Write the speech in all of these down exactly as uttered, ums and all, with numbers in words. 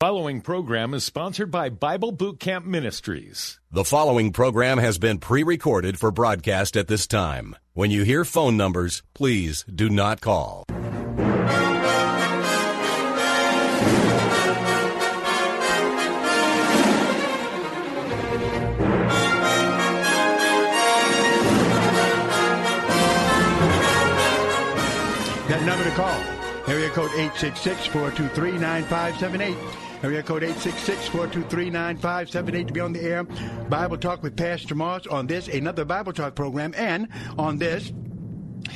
The following program is sponsored by Bible Boot Camp Ministries. The following program has been pre-recorded for broadcast at this time. When you hear phone numbers, please do not call. That number to call, area code eight six six, four two three, nine five seven eight. Area code eight six six, four two three, nine five seven eight to be on the air. Bible Talk with Pastor Moss on this, another Bible Talk program, and on this,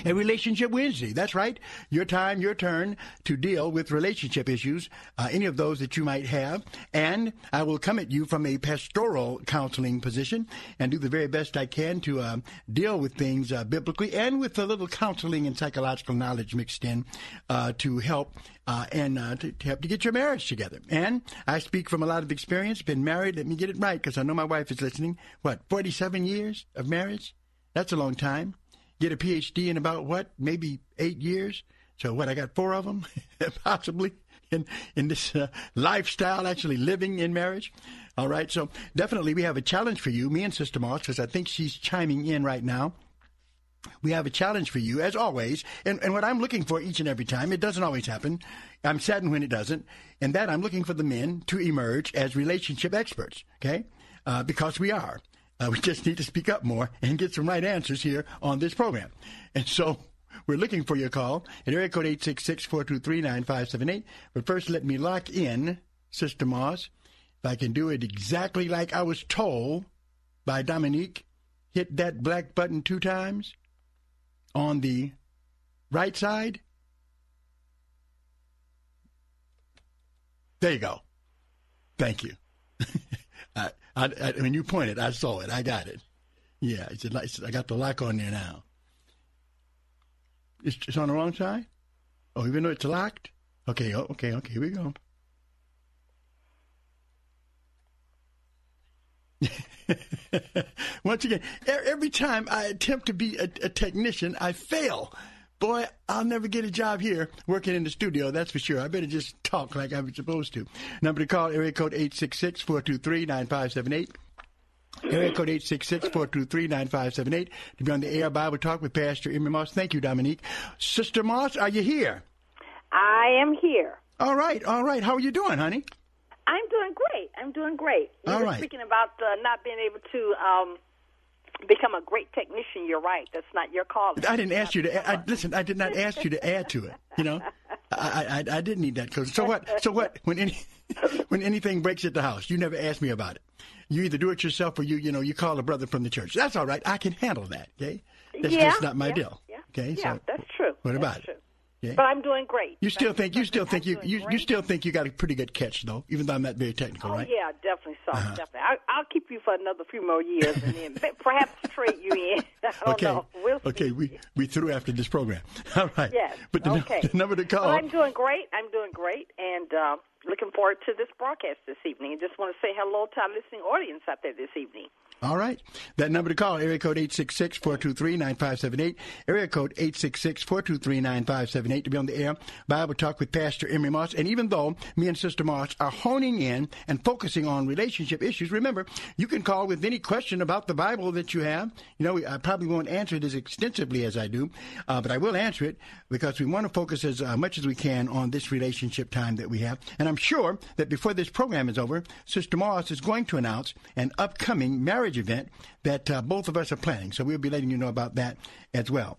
a Relationship Wednesday. That's right. Your time, your turn to deal with relationship issues, uh, any of those that you might have. And I will come at you from a pastoral counseling position and do the very best I can to uh, deal with things uh, biblically and with a little counseling and psychological knowledge mixed in uh, to help Uh, and uh, to, to help to get your marriage together. And I speak from a lot of experience, been married. Let me get it right, because I know my wife is listening. What, forty-seven years of marriage? That's a long time. Get a P H D in about, what, maybe eight years? So what, I got four of them, possibly, in, in this uh, lifestyle, actually living in marriage. All right, so definitely we have a challenge for you, me and Sister Moss, because I think she's chiming in right now. We have a challenge for you, as always, and, and what I'm looking for each and every time, it doesn't always happen. I'm saddened when it doesn't, and that I'm looking for the men to emerge as relationship experts, okay, uh, because we are. Uh, we just need to speak up more and get some right answers here on this program. And so we're looking for your call at area code eight six six, four two three, nine five seven eight. But first, let me lock in, Sister Moss, if I can do it exactly like I was told by Dominique. Hit that black button two times. On the right side. There you go. Thank you. I, I, I, when you pointed, I saw it. I got it. Yeah, it's a, it's, I got the lock on there now. It's, it's on the wrong side? Oh, even though it's locked? Okay, oh, okay, okay, here we go. Once again, every time I attempt to be a, a technician, I fail. Boy, I'll never get a job here working in the studio, that's for sure. I better just talk like I'm supposed to. Number to call, area code eight six six, four two three, nine five seven eight. Area code eight six six, four two three, nine five seven eight. To be on the air, Bible Talk with Pastor Emory Moss. Thank you, Dominique. Sister Moss, are you here? I am here. All right, all right. How are you doing, honey? I'm doing great. I'm doing great. You All were right. speaking about uh, not being able to um, become a great technician. You're right. That's not your calling. I didn't ask you to. Add, I, listen, I did not ask you to add to it. You know, I I, I didn't need that. So what? So what? When any when anything breaks at the house, you never ask me about it. You either do it yourself or you you know you call a brother from the church. That's all right. I can handle that. Okay. That's yeah, just not my yeah, deal. Yeah. Okay. Yeah, so that's true. What about that's it? True. Yeah. But I'm doing great. You still think you still think you, you, you still think you got a pretty good catch though, even though I'm not very technical, oh, right? Yeah, definitely so. Uh-huh. Definitely, I, I'll keep you for another few more years, and then perhaps trade you in. I don't okay, know. We'll okay, see. we we through after this program. All right. Yes. But the, okay. n- the number to call. Well, I'm doing great. I'm doing great, and uh, looking forward to this broadcast this evening. I just want to say hello to our listening audience out there this evening. All right. That number to call, area code eight six six, four two three, nine five seven eight, area code eight six six, four two three, nine five seven eight to be on the air. Bible Talk with Pastor Emory Moss. And even though me and Sister Moss are honing in and focusing on relationship issues, remember, you can call with any question about the Bible that you have. You know, I probably won't answer it as extensively as I do, uh, but I will answer it because we want to focus as uh, much as we can on this relationship time that we have. And I'm sure that before this program is over, Sister Moss is going to announce an upcoming marriage event that uh, both of us are planning. So we'll be letting you know about that as well.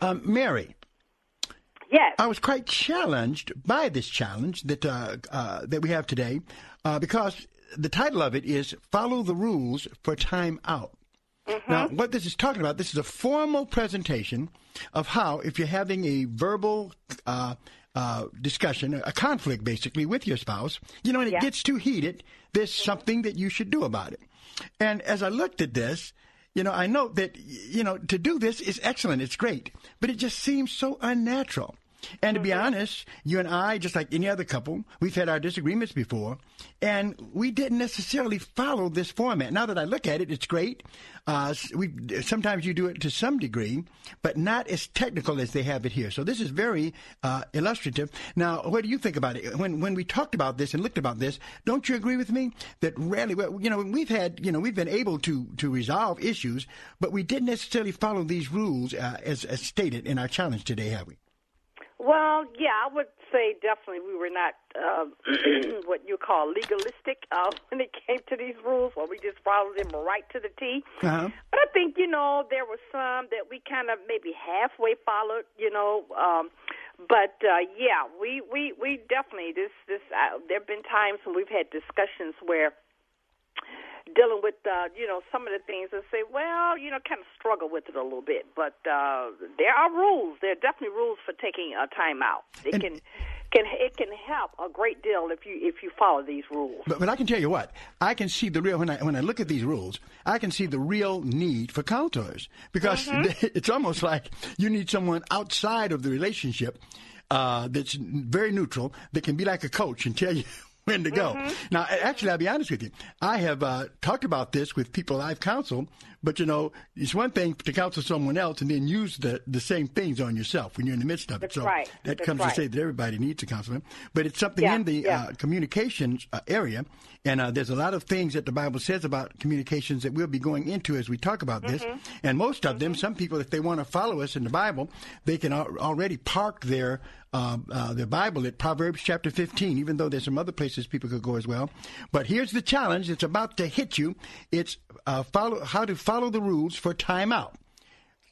Um, Mary. Yes. I was quite challenged by this challenge that uh, uh, that we have today uh, because the title of it is Follow the Rules for Time Out. Mm-hmm. Now, what this is talking about, this is a formal presentation of how, if you're having a verbal uh, uh, discussion, a conflict basically with your spouse, you know, and it yeah. gets too heated, there's mm-hmm. something that you should do about it. And as I looked at this, you know, I note that, you know, to do this is excellent. It's great. But it just seems so unnatural. And to be honest, you and I, just like any other couple, we've had our disagreements before, and we didn't necessarily follow this format. Now that I look at it, it's great. Uh, we sometimes you do it to some degree, but not as technical as they have it here. So this is very uh, illustrative. Now, what do you think about it? When when we talked about this and looked about this, don't you agree with me that rarely, you know, we've had, you know, we've been able to to resolve issues, but we didn't necessarily follow these rules uh, as, as stated in our challenge today, have we? Well, yeah, I would say definitely we were not uh, what you call legalistic uh, when it came to these rules, or we just followed them right to the T. Uh-huh. But I think, you know, there were some that we kind of maybe halfway followed, you know. Um, but, uh, yeah, we, we, we definitely, this, this, uh, there have been times when we've had discussions where dealing with, uh, you know, some of the things and say, well, you know, kind of struggle with it a little bit. But uh, there are rules. There are definitely rules for taking a time out. It and can can it can help a great deal if you if you follow these rules. But, but I can tell you what, I can see the real, when I when I look at these rules, I can see the real need for counselors, because mm-hmm. it's almost like you need someone outside of the relationship uh, that's very neutral, that can be like a coach and tell you when to go. Mm-hmm. Now, actually, I'll be honest with you. I have uh, talked about this with people I've counseled, but, you know, it's one thing to counsel someone else and then use the, the same things on yourself when you're in the midst of it. That's so right. that That's comes right. to say that everybody needs a counselor. But it's something yeah, in the yeah. uh, communications uh, area, and uh, there's a lot of things that the Bible says about communications that we'll be going into as we talk about mm-hmm. this. And most of mm-hmm. them, some people, if they want to follow us in the Bible, they can al- already park their Uh, uh, the Bible at Proverbs chapter fifteen, even though there's some other places people could go as well. But here's the challenge that's about to hit you. It's uh, follow how to follow the rules for time out.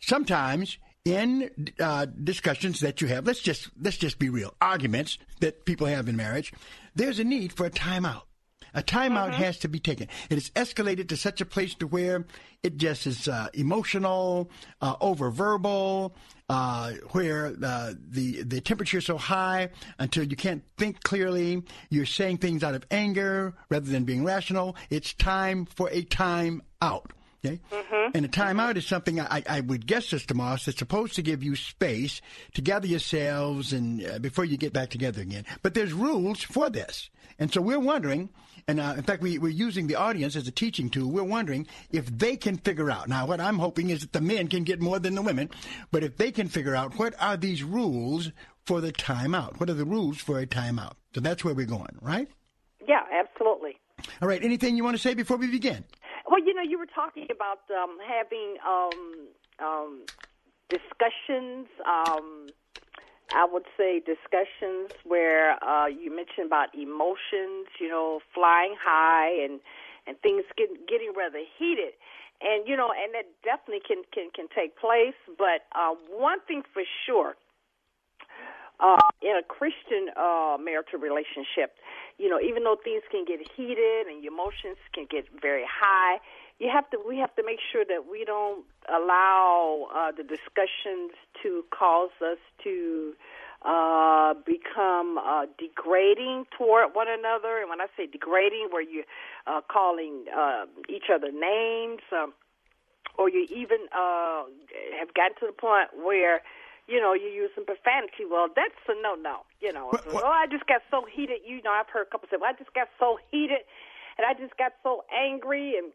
Sometimes in uh, discussions that you have, let's just let's just be real, arguments that people have in marriage, there's a need for a timeout. A timeout mm-hmm. has to be taken. It is escalated to such a place to where it just is uh, emotional, uh, over-verbal, uh, where uh, the the temperature is so high until you can't think clearly. You're saying things out of anger rather than being rational. It's time for a time out. Okay? Mm-hmm. And a timeout is something I, I would guess, Sister Moss, that's supposed to give you space to gather yourselves and uh, before you get back together again. But there's rules for this. And so we're wondering, and uh, in fact, we, we're using the audience as a teaching tool. We're wondering if they can figure out. Now, what I'm hoping is that the men can get more than the women, but if they can figure out what are these rules for the timeout? What are the rules for a timeout? So that's where we're going, right? Yeah, absolutely. All right. Anything you want to say before we begin? Well, you know, you were talking about um, having um, um, discussions, um, I would say discussions where uh, you mentioned about emotions, you know, flying high and, and things getting, getting rather heated. And, you know, and that definitely can, can, can take place. But uh, one thing for sure, Uh, in a Christian uh, marital relationship, you know, even though things can get heated and your emotions can get very high, you have to. We have to make sure that we don't allow uh, the discussions to cause us to uh, become uh, degrading toward one another. And when I say degrading, where you're uh, calling uh, each other names, um, or you even uh, have gotten to the point where you know, you're using profanity. Well, that's a no-no, you know. What, what? Oh, I just got so heated. You know, I've heard a couple say, well, I just got so heated, and I just got so angry, and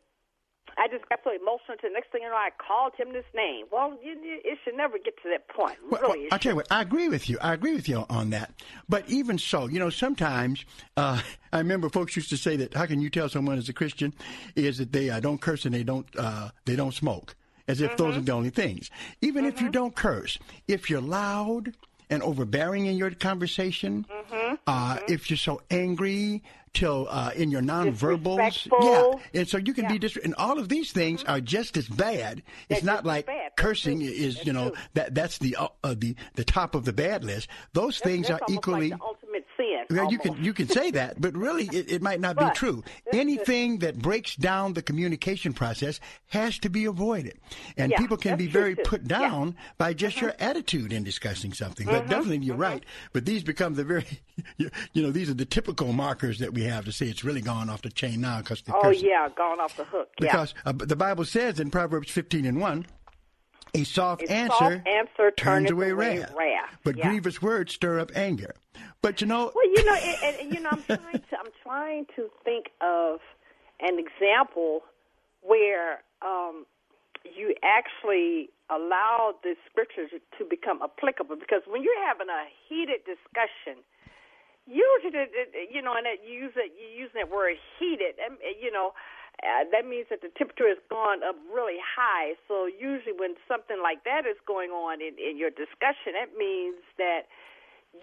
I just got so emotional. To the next thing you know, I called him this name. Well, you, you, it should never get to that point. Well, really, well, I tell you what, I agree with you. I agree with you on that. But even so, you know, sometimes uh, I remember folks used to say that how can you tell someone is a Christian is that they uh, don't curse and they don't uh, they don't smoke, as if mm-hmm. those are the only things. Even mm-hmm. if you don't curse, if you're loud and overbearing in your conversation, mm-hmm. Uh, mm-hmm. if you're so angry. Till uh, in your nonverbals, yeah, and so you can yeah. be dis- and all of these things mm-hmm. are just as bad. It's They're not like bad. Cursing that's is, that's you know, true. that that's the uh, uh, the the top of the bad list. Those that's, things that's are equally like the ultimate sin. Yeah, you can you can say that, but really it, it might not be true. Anything that breaks down the communication process has to be avoided, and yeah, people can be very too. put down yeah. by just mm-hmm. your attitude in discussing something. Mm-hmm. But definitely you're mm-hmm. right. But these become the very, you know, these are the typical markers that we. have to say it's really gone off the chain now because the oh person, yeah gone off the hook because yeah. uh, the Bible says in Proverbs fifteen and one a soft, a answer, soft answer turns away wrath, wrath. but yeah. grievous words stir up anger. But you know well you know and, and you know I'm trying to I'm trying to think of an example where um, you actually allow the scriptures to become applicable, because when you're having a heated discussion. Usually, you know, and that you use it, you use that word heated, and you know, uh, that means that the temperature has gone up really high. So usually, when something like that is going on in, in your discussion, that means that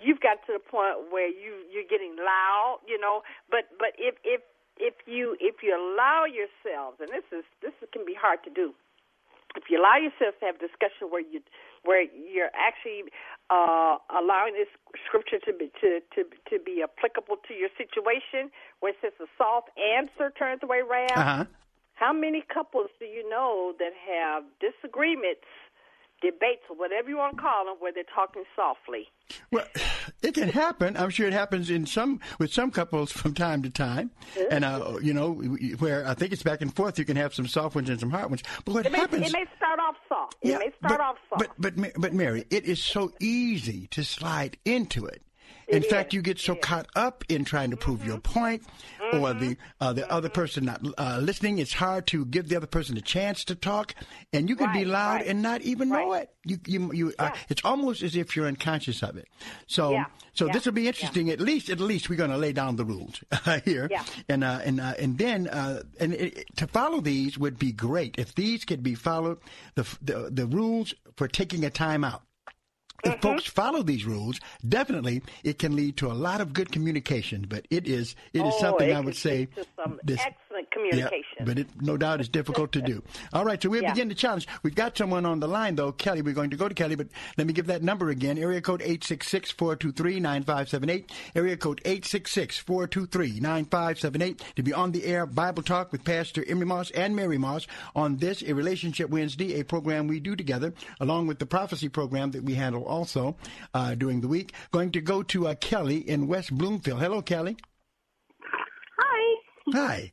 you've got to the point where you you're getting loud, you know. But but if if if you if you allow yourselves, and this is this can be hard to do, if you allow yourself to have discussion where you. Where you're actually uh, allowing this scripture to be to, to to be applicable to your situation, where it says a soft answer turns away wrath. Uh-huh. How many couples do you know that have disagreements, debates, or whatever you want to call them, where they're talking softly? Well, it can happen. I'm sure it happens in some with some couples from time to time, mm-hmm. and uh, you know, where I think it's back and forth. You can have some soft ones and some hard ones. But what it may, happens? It may start off soft. Yeah, it may start but, off soft. But but but Mary, it is so easy to slide into it. In yes, fact, you get so yes. caught up in trying to prove mm-hmm. your point, mm-hmm. or the uh, the mm-hmm. other person not uh, listening. It's hard to give the other person a chance to talk, and you can right, be loud right. and not even right. know it. You you you. Yeah. Uh, it's almost as if you're unconscious of it. So yeah. so yeah. this will be interesting. Yeah. At least at least we're going to lay down the rules uh, here, yeah. and uh, and uh, and then uh, and it, to follow these would be great if these could be followed. The the, the rules for taking a time out. If mm-hmm. folks follow these rules, definitely it can lead to a lot of good communication. But it is it is oh, something I would say some this, excellent communication. Yeah, but it no doubt is difficult to do. All right, so we'll yeah. begin the challenge. We've got someone on the line though, Kelly. We're going to go to Kelly, but let me give that number again. Area code eight six six, four two three, nine five seven eight. Area code eight six six, four two three, nine five seven eight to be on the air. Bible Talk with Pastor Emory Moss and Mary Moss on this A Relationship Wednesday, a program we do together along with the prophecy program that we handle also uh, during the week. Going to go to uh, Kelly in West Bloomfield. Hello, Kelly. Hi. Hi.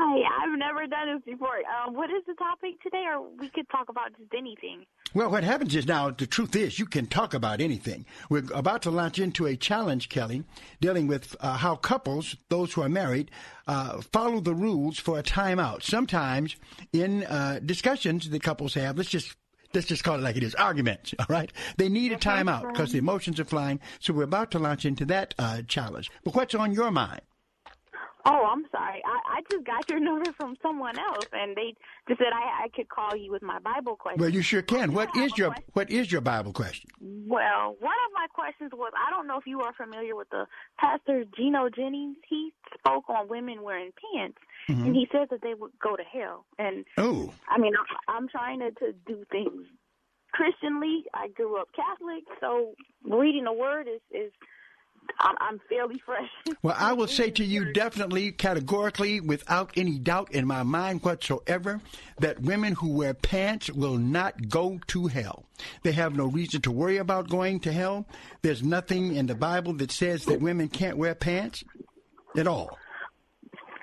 Hi. I've never done this before. Uh, what is the topic today? Or we could talk about just anything. Well, what happens is now, the truth is, you can talk about anything. We're about to launch into a challenge, Kelly, dealing with uh, how couples, those who are married, uh, follow the rules for a timeout. Sometimes in uh, discussions that couples have, let's just Let's just call it like it is, arguments, all right? They need a timeout because the emotions are flying, so we're about to launch into that uh, challenge. But what's on your mind? Oh, I'm sorry. I, I just got your number from someone else, and they just said I, I could call you with my Bible question. Well, you sure can. What is your question. What is your Bible question? Well, one of my questions was, I don't know if you are familiar with the pastor Geno Jennings. He spoke on women wearing pants. Mm-hmm. And he said that they would go to hell. And, oh. I mean, I'm, I'm trying to, to do things Christianly. I grew up Catholic, so reading the Word is, is I'm, I'm fairly fresh. Well, I will say to you definitely, categorically, without any doubt in my mind whatsoever, that women who wear pants will not go to hell. They have no reason to worry about going to hell. There's nothing in the Bible that says that women can't wear pants at all.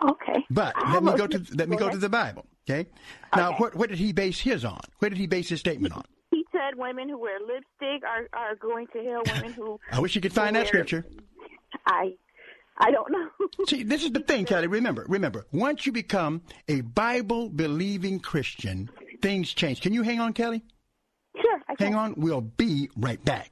Okay. But let me go to let me go to the Bible. Okay. Now, okay. what what did he base his on? What did he base his statement on? He said glad women who wear lipstick are, are going to hell. Women who I wish you could find that scripture. I I don't know. See, this is the thing, Kelly. Remember, remember, once you become a Bible-believing Christian, things change. Can you hang on, Kelly? Sure, I can. Hang on. We'll be right back.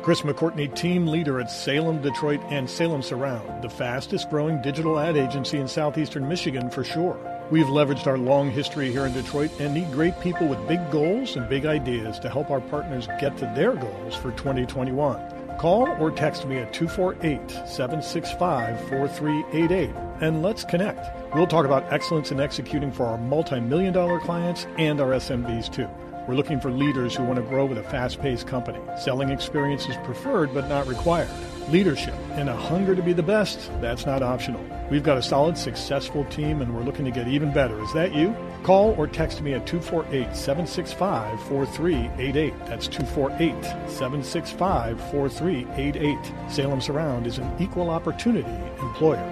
Chris McCourtney, team leader at Salem Detroit and Salem Surround, the fastest growing digital ad agency in southeastern Michigan for sure. We've leveraged our long history here in Detroit and need great people with big goals and big ideas to help our partners get to their goals for twenty twenty-one. Call or text me at two four eight, seven six five, four three eight eight and let's connect. We'll talk about excellence in executing for our multi-million dollar clients and our S M Bs too. We're looking for leaders who want to grow with a fast-paced company. Selling experience is preferred but not required. Leadership and a hunger to be the best, that's not optional. We've got a solid, successful team, and we're looking to get even better. Is that you? Call or text me at two four eight, seven six five, four three eight eight. That's two four eight, seven six five, four three eight eight. Salem Surround is an equal opportunity employer.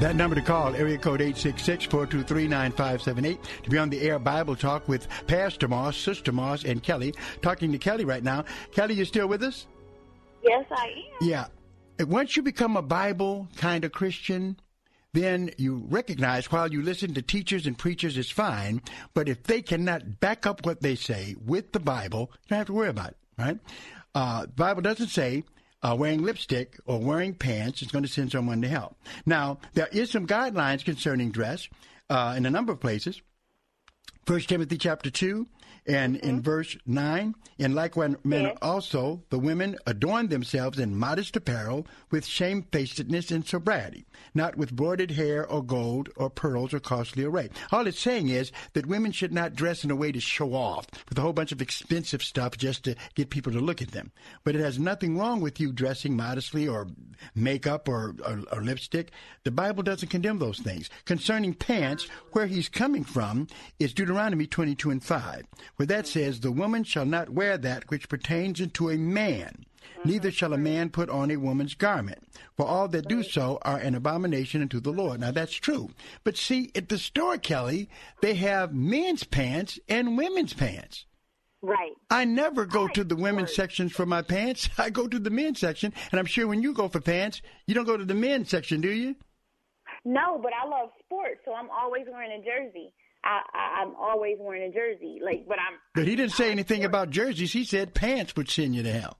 That number to call, area code eight six six, four two three, nine five seven eight, to be on the air Bible Talk with Pastor Moss, Sister Moss, and Kelly. Talking to Kelly right now. Kelly, you still with us? Yes, I am. Yeah. Once you become a Bible kind of Christian, then you recognize while you listen to teachers and preachers, it's fine. But if they cannot back up what they say with the Bible, you don't have to worry about it, right? Uh, the Bible doesn't say... Uh, wearing lipstick or wearing pants is going to send someone to hell. Now, there is some guidelines concerning dress uh, in a number of places. First Timothy chapter two and mm-hmm. in verse nine, in like one men yes. also the women adorn themselves in modest apparel with shamefacedness and sobriety, not with broidered hair or gold or pearls or costly array. All it's saying is that women should not dress in a way to show off with a whole bunch of expensive stuff just to get people to look at them. But it has nothing wrong with you dressing modestly or makeup or, or, or lipstick. The Bible doesn't condemn those things. Concerning pants, where he's coming from is Deuteronomy twenty-two and five, where that says, the woman shall not wear that which pertains unto a man, neither shall a man put on a woman's garment, for all that do so are an abomination unto the Lord. Now, that's true. But see, at the store, Kelly, they have men's pants and women's pants. Right. I never go to the women's sections for my pants. I go to the men's section, and I'm sure when you go for pants, you don't go to the men's section, do you? No, but I love sports, so I'm always wearing a jersey. I, I, I'm always wearing a jersey. Like, but I'm. But he didn't say anything about jerseys. He said pants would send you to hell.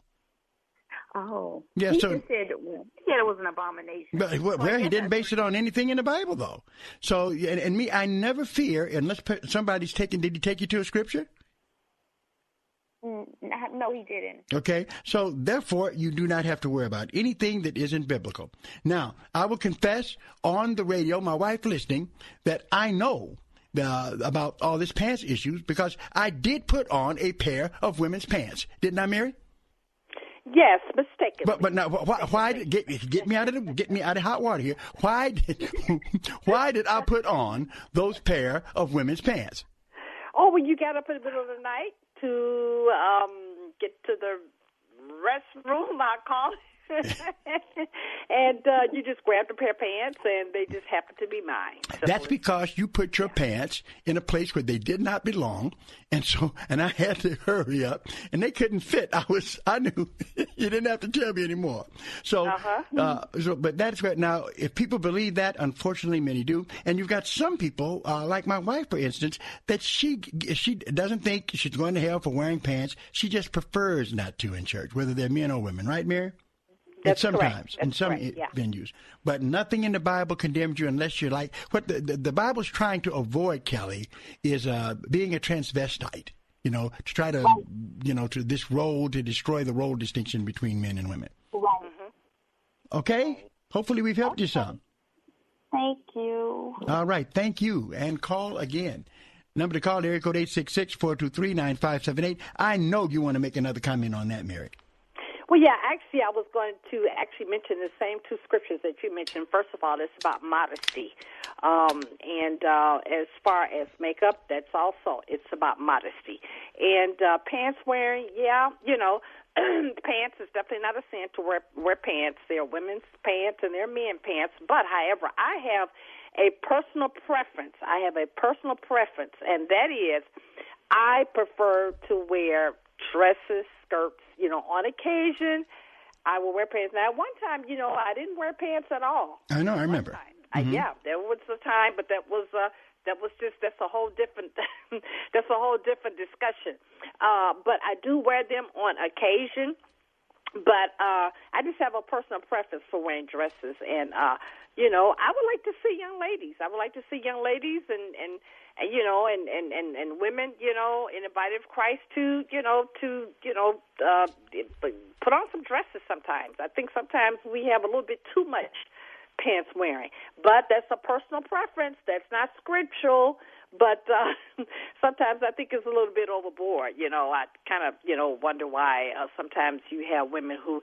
Oh. Yeah. He so just said, he said it was an abomination. But well, well, he didn't base it on anything in the Bible, though. So, and, and me, I never fear unless somebody's taking. Did he take you to a scripture? No, he didn't. Okay. So, therefore, you do not have to worry about anything that isn't biblical. Now, I will confess on the radio, my wife listening, that I know the, about all this pants issues because I did put on a pair of women's pants. Didn't I, Mary? Yes, mistakenly. But but now, why, why did get get me out of the, get me out of hot water here? Why did why did I put on those pair of women's pants? Oh, when you got up in the middle of the night to um, get to the restroom, I call it, and uh, you just grabbed a pair of pants, and they just happened to be mine. So that's because you put your pants in a place where they did not belong, and so and I had to hurry up, and they couldn't fit. I was I knew you didn't have to tell me anymore. So, uh-huh. uh, so but that's right. Now, if people believe that, unfortunately, many do, and you've got some people uh, like my wife, for instance, that she she doesn't think she's going to hell for wearing pants. She just prefers not to in church, whether they're men or women, right, Mary? That's sometimes in some correct, yeah. venues, but nothing in the Bible condemns you unless you're like what the, the, the Bible's trying to avoid, Kelly, is uh, being a transvestite, you know, to try to, oh. you know, to this role to destroy the role distinction between men and women. Right. Mm-hmm. Okay. Hopefully we've helped okay. you some. Thank you. All right. Thank you. And call again. Number to call, area code eight six six, four two three, nine five seven eight. I know you want to make another comment on that, Mary. Well, yeah, actually, I was going to actually mention the same two scriptures that you mentioned. First of all, it's about modesty. Um, and uh, as far as makeup, that's also, it's about modesty. And uh, pants wearing, yeah, you know, pants is definitely not a sin to wear, wear pants. They're women's pants and they're men's pants. But, however, I have a personal preference. I have a personal preference, and that is I prefer to wear dresses, skirts, you know, on occasion, I will wear pants. Now, at one time, you know, I didn't wear pants at all. I know, I remember. Mm-hmm. I, yeah, there was a time, but that was uh, that was just that's a whole different that's a whole different discussion. Uh, but I do wear them on occasion. But uh, I just have a personal preference for wearing dresses, and uh, you know, I would like to see young ladies. I would like to see young ladies, and, and, and you know, and, and, and, and women, you know, in the body of Christ to, you know, to you know, uh, put on some dresses. Sometimes I think sometimes we have a little bit too much pants wearing, but that's a personal preference. That's not scriptural. But uh, sometimes I think it's a little bit overboard. You know, I kind of, you know, wonder why uh, sometimes you have women who,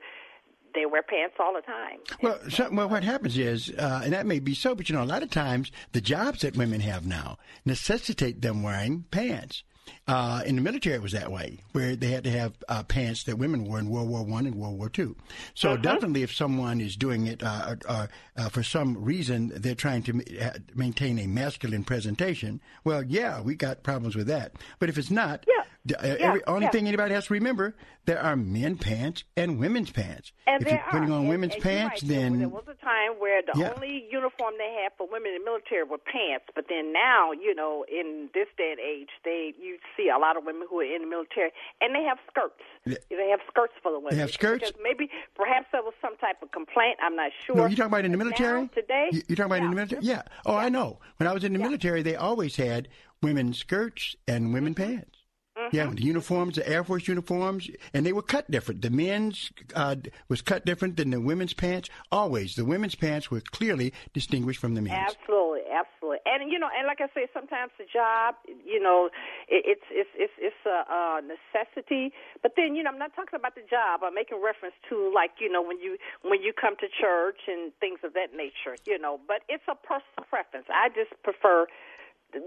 they wear pants all the time. Well, so, well what happens is, uh, and that may be so, but, you know, a lot of times the jobs that women have now necessitate them wearing pants. Uh, in the military, it was that way, where they had to have uh, pants that women wore in World War One and World War Two. So uh-huh. definitely if someone is doing it uh, uh, uh, for some reason, they're trying to ma- maintain a masculine presentation. Well, yeah, we got problems with that. But if it's not, yeah. Uh, yeah. every, only yeah. thing anybody has to remember, there are men's pants and women's pants. And if you're putting on and, women's and pants, right. then... There was a time where the yeah. only uniform they had for women in the military were pants. But then now, you know, in this day and age, they... You see a lot of women who are in the military, and they have skirts. They have skirts for the women. They have skirts? Because maybe, perhaps there was some type of complaint. I'm not sure. No, you're talking about in the military? Now, today? You're talking about yeah. in the military? Yeah. Oh, yeah. I know. When I was in the yeah. military, they always had women's skirts and women's mm-hmm. pants. Mm-hmm. Yeah, the uniforms, the Air Force uniforms, and they were cut different. The men's uh, was cut different than the women's pants. Always, the women's pants were clearly distinguished from the men's. Absolutely, absolutely. And you know, and like I say, sometimes the job, you know, it, it's it's it's it's a uh, necessity. But then, you know, I'm not talking about the job. I'm making reference to, like, you know, when you when you come to church and things of that nature, you know. But it's a personal preference. I just prefer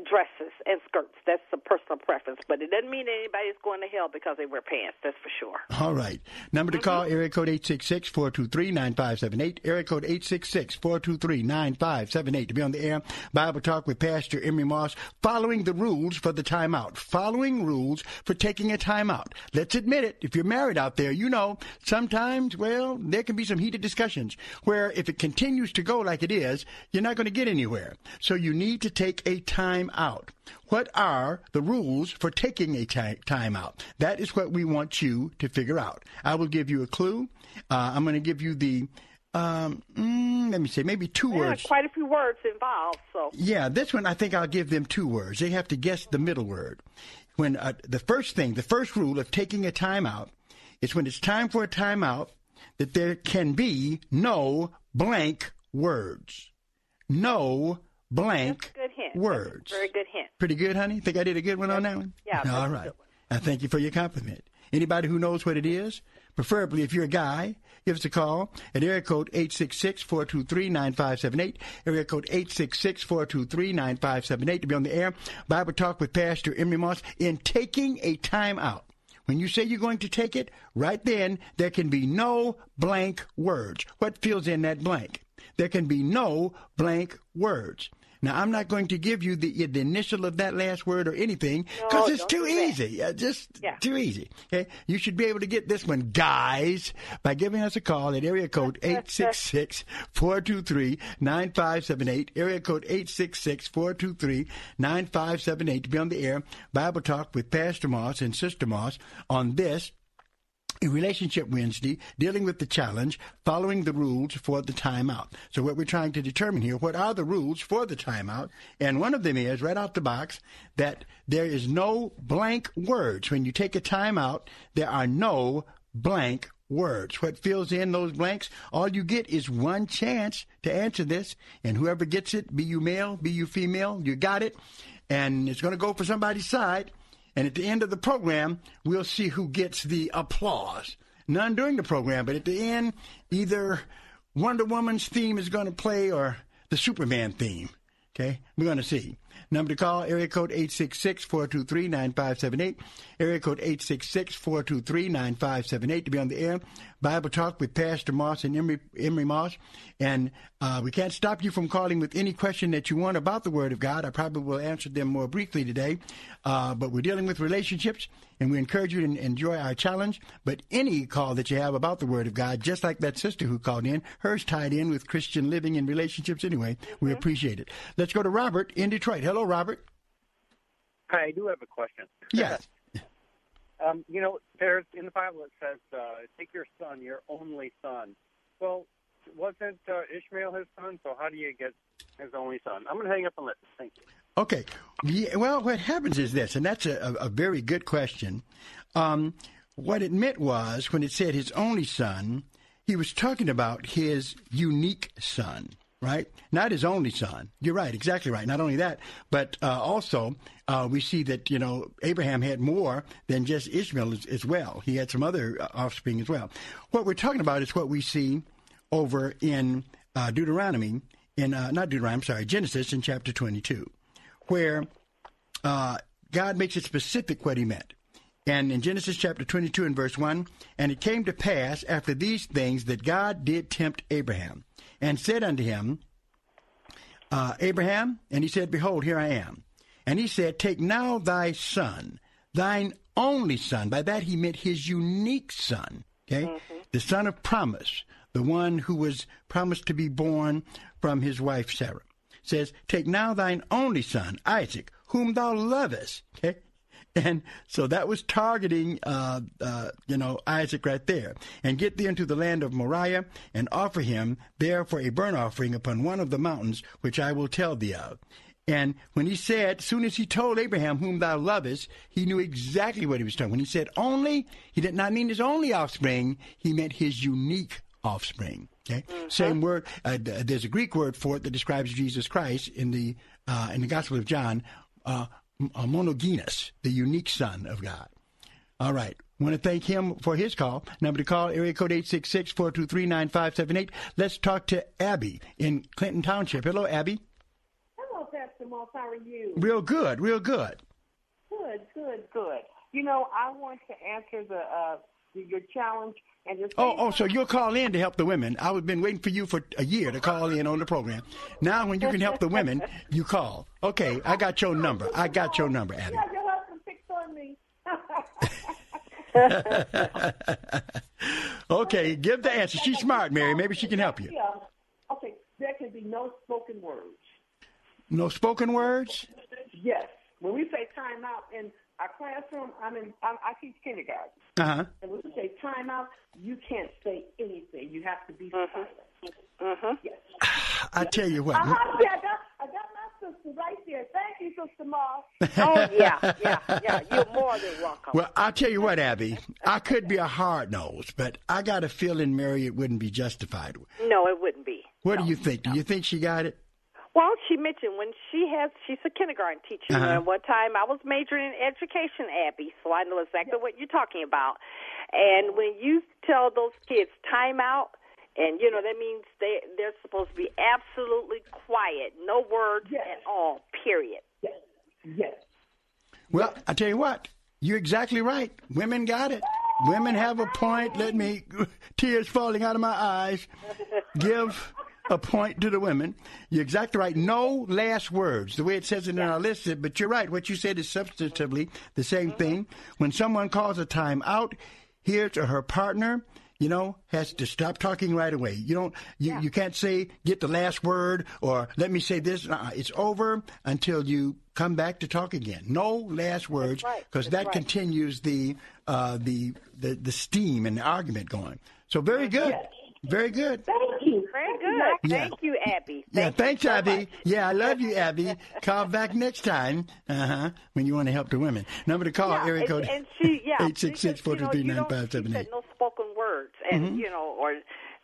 dresses and skirts. That's a personal preference, but it doesn't mean anybody's going to hell because they wear pants. That's for sure. All right. Number to mm-hmm. call, area code eight six six, four two three, nine five seven eight. Area code eight six six, four two three, nine five seven eight. To be on the air, Bible Talk with Pastor Emory Moss, following the rules for the timeout, following rules for taking a timeout. Let's admit it. If you're married out there, you know, sometimes, well, there can be some heated discussions where if it continues to go like it is, you're not going to get anywhere. So you need to take a timeout. time out? What are the rules for taking a time out? That is what we want you to figure out. I will give you a clue. Uh, I'm going to give you the, um, mm, let me say, maybe two yeah, words. Quite a few words involved. So yeah, this one I think I'll give them two words. They have to guess the middle word. When uh, the first thing, the first rule of taking a time out is when it's time for a time out that there can be no blank words. No blank good hint. words. Very good hint. Pretty good, honey? Think I did a good one on that one? Yeah. All right. I thank you for your compliment. Anybody who knows what it is, preferably if you're a guy, give us a call at area code eight six six, four two three, nine five seven eight, area code eight six six, four two three, nine five seven eight to be on the air. Bible Talk with Pastor Emory Moss in taking a time out. When you say you're going to take it, right then there can be no blank words. What fills in that blank? There can be no blank words. Now, I'm not going to give you the, the initial of that last word or anything because no, it's too easy. Uh, just yeah. too easy. Okay, you should be able to get this one, guys, by giving us a call at area code eight six six, four two three, nine five seven eight, area code eight six six, four two three, nine five seven eight to be on the air. Bible Talk with Pastor Moss and Sister Moss on this Relationship Wednesday, dealing with the challenge, following the rules for the timeout. So what we're trying to determine here, what are the rules for the timeout? And one of them is, right out the box, that there is no blank words. When you take a timeout, there are no blank words. What fills in those blanks? All you get is one chance to answer this. And whoever gets it, be you male, be you female, you got it. And it's going to go for somebody's side. And at the end of the program, we'll see who gets the applause. None during the program, but at the end, either Wonder Woman's theme is going to play or the Superman theme. Okay? We're going to see. Number to call, area code eight six six, four two three, nine five seven eight, area code eight six six, four two three, nine five seven eight to be on the air. Bible Talk with Pastor Moss and Emory, Emory Moss. And uh, we can't stop you from calling with any question that you want about the Word of God. I probably will answer them more briefly today. Uh, but we're dealing with relationships, and we encourage you to enjoy our challenge. But any call that you have about the Word of God, just like that sister who called in, hers tied in with Christian living and relationships anyway. Mm-hmm. We appreciate it. Let's go to Robert in Detroit. Hello, Robert. Hi, I do have a question. Yes. Um, you know, there's in the Bible it says, uh, take your son, your only son. Well, wasn't uh, Ishmael his son? So how do you get his only son? I'm going to hang up and listen. Thank you. Okay. Yeah, well, what happens is this, and that's a, a very good question. Um, what it meant was when it said his only son, he was talking about his unique son. Right? Not his only son. You're right. Exactly right. Not only that, but uh, also uh, we see that, you know, Abraham had more than just Ishmael as, as well. He had some other uh, offspring as well. What we're talking about is what we see over in uh, Deuteronomy, in uh, not Deuteronomy, I'm sorry, Genesis in chapter twenty-two, where uh, God makes it specific what he meant. And in Genesis chapter twenty-two and verse one, and it came to pass after these things that God did tempt Abraham and said unto him, uh, Abraham, and he said, behold, here I am. And he said, take now thy son, thine only son. By that he meant his unique son, okay? Mm-hmm. The son of promise, the one who was promised to be born from his wife Sarah. It says, take now thine only son, Isaac, whom thou lovest, okay? And so that was targeting, uh, uh, you know, Isaac right there. And get thee into the land of Moriah and offer him there for a burnt offering upon one of the mountains, which I will tell thee of. And when he said, soon as he told Abraham whom thou lovest, he knew exactly what he was talking. When he said only, he did not mean his only offspring. He meant his unique offspring. Okay. Mm-hmm. Same word. Uh, there's a Greek word for it that describes Jesus Christ in the uh, in the Gospel of John. Uh, A monogenes, the unique son of God. All right. I want to thank him for his call. Number to call, area code eight six six, four two three, nine five seven eight. Let's talk to Abby in Clinton Township. Hello, Abby. Hello, Pastor Moss. How are you? Real good, real good. Good, good, good. You know, I want to answer the uh, your challenge. And the oh, oh, so you'll call in to help the women. I've been waiting for you for a year to call in on the program. Now when you can help the women, you call. Okay, I got your number. I got your number, Abby. Yeah, your husband picked on me. Okay, give the answer. She's smart, Mary. Maybe she can help you. Yeah. Okay, there can be no spoken words. No spoken words? Yes. When we say time out in our classroom, I'm in, I'm, I teach kindergarten. Uh-huh. And when we say time out, you can't say anything. You have to be mm-hmm. silent. Mm-hmm. Yes. I tell you what. Uh-huh. I, got, I got my sister right there. Thank you, Sister Moss. Oh, yeah, yeah, yeah. You're more than welcome. Well, I tell you what, Abby. I could be a hard-nosed, but I got a feeling Mary it wouldn't be justified. No, it wouldn't be. What no, do you think? No. Do you think she got it? Well, she mentioned when she has, she's a kindergarten teacher. Uh-huh. And one time I was majoring in education, Abby, so I know exactly what you're talking about. And when you tell those kids time out, and, you know, that means they, they're supposed to be absolutely quiet, no words yes. at all, period. Yes. Yes. Well, I tell you what, you're exactly right. Women got it. Women have a point. Let me, tears falling out of my eyes, give a point to the women. You're exactly right. No last words, the way it says it in yeah. our list, but you're right. What you said is substantively the same mm-hmm. thing. When someone calls a time out, his or her partner, you know, has to stop talking right away. You don't, you, yeah. you can't say, get the last word, or let me say this. Uh-uh. It's over until you come back to talk again. No last words, because right. that right. continues the, uh, the the the steam and the argument going. So very good. Yes. Very good. Thank you. Very good. Yeah. Thank you, Abby. Thank yeah, thanks, you so Abby. Much. Yeah, I love you, Abby. Call back next time uh-huh, when you want to help the women. Number to call, yeah, area code eight six six, four two three, nine five seven eight. No spoken words, and mm-hmm. you know, or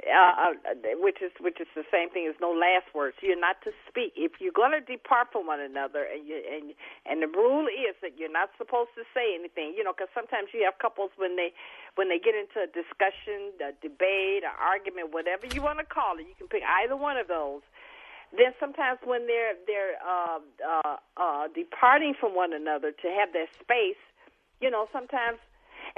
uh, which is which is the same thing as no last words. You're not to speak. If you're going to depart from one another, and you, and and the rule is that you're not supposed to say anything. You know, because sometimes you have couples when they when they get into a discussion, a debate, an argument, whatever you want to call it. You can pick either one of those. Then sometimes when they're they're uh, uh, uh, departing from one another to have their space, you know, sometimes.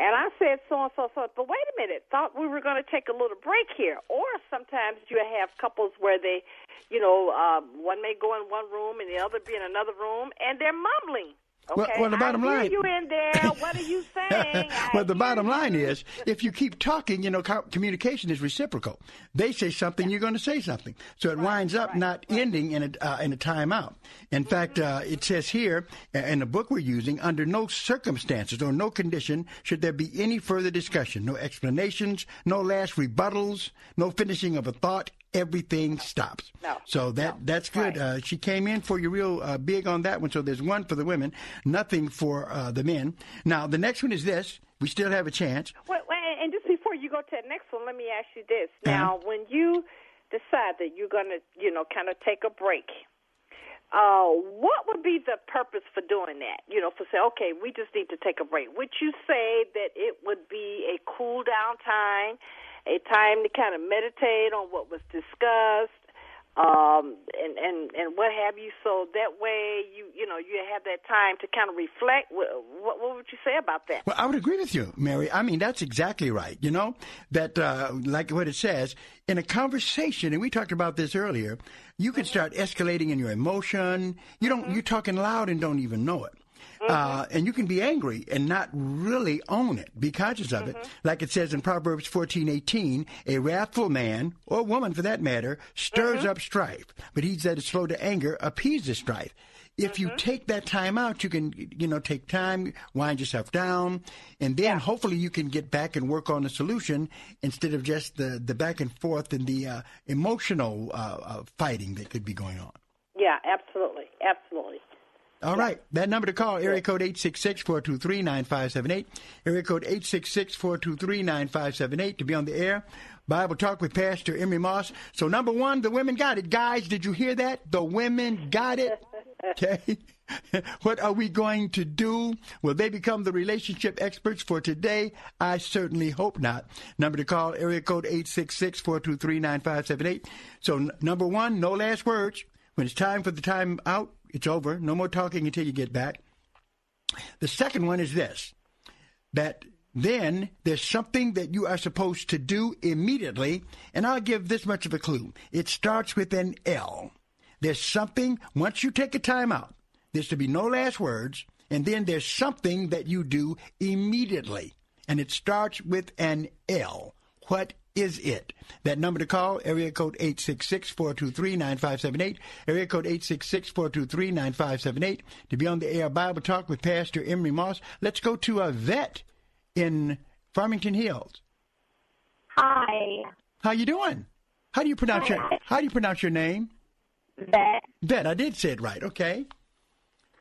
And I said so-and-so, so, but wait a minute, thought we were going to take a little break here. Or sometimes you have couples where they, you know, uh, one may go in one room and the other be in another room, and they're mumbling. Okay, well, well, the bottom I hear line, you in there. What are you saying? Well, the bottom you. line is, if you keep talking, you know, co- communication is reciprocal. They say something, yeah. you're going to say something. So it right, winds up right, not right. ending in a uh, in a timeout. In mm-hmm. fact, uh, it says here in the book we're using, under no circumstances or no condition should there be any further discussion, no explanations, no last rebuttals, no finishing of a thought. Everything stops. No, so that no, that's good. Right. Uh, she came in for you real uh, big on that one. So there's one for the women, nothing for uh, the men. Now, the next one is this. We still have a chance. Well, and just before you go to the next one, let me ask you this. Now, uh-huh. when you decide that you're going to, you know, kind of take a break, uh, what would be the purpose for doing that? You know, for say, okay, we just need to take a break. Would you say that it would be a cool down time? A time to kind of meditate on what was discussed, um, and, and, and what have you. So that way, you you know, you have that time to kind of reflect. What, what, what would you say about that? Well, I would agree with you, Mary. I mean, that's exactly right. You know, that uh, like what it says, in a conversation, and we talked about this earlier, you can start escalating in your emotion. You don't, mm-hmm. you're talking loud and don't even know it. Mm-hmm. Uh, and you can be angry and not really own it. Be conscious of mm-hmm. it. Like it says in Proverbs fourteen eighteen, a wrathful man, or woman for that matter, stirs mm-hmm. up strife. But he that is slow to anger appeases strife. If mm-hmm. you take that time out, you can, you know, take time, wind yourself down, and then yeah. hopefully you can get back and work on a solution instead of just the, the back and forth and the uh, emotional uh, uh, fighting that could be going on. Yeah, absolutely. Absolutely. All right. That number to call, area code eight six six, four two three, nine five seven eight, area code eight six six, four two three, nine five seven eight to be on the air. Bible Talk with Pastor Emory Moss. So, number one, the women got it. Guys, did you hear that? The women got it. Okay. What are we going to do? Will they become the relationship experts for today? I certainly hope not. Number to call, area code eight six six, four two three, nine five seven eight. So, n- number one, no last words. When it's time for the time out, it's over. No more talking until you get back. The second one is this, that then there's something that you are supposed to do immediately, and I'll give this much of a clue. It starts with an L. There's something, once you take a time out, there's to be no last words, and then there's something that you do immediately, and it starts with an L. What is it. That number to call, area code eight six six, four two three, nine five seven eight, area code eight six six, four two three, nine five seven eight, to be on the air Bible Talk with Pastor Emory Moss. Let's go to a vet in Farmington Hills. Hi. How you doing? How do you pronounce your How do you pronounce your name? Vet. Vet, I did say it right. Okay.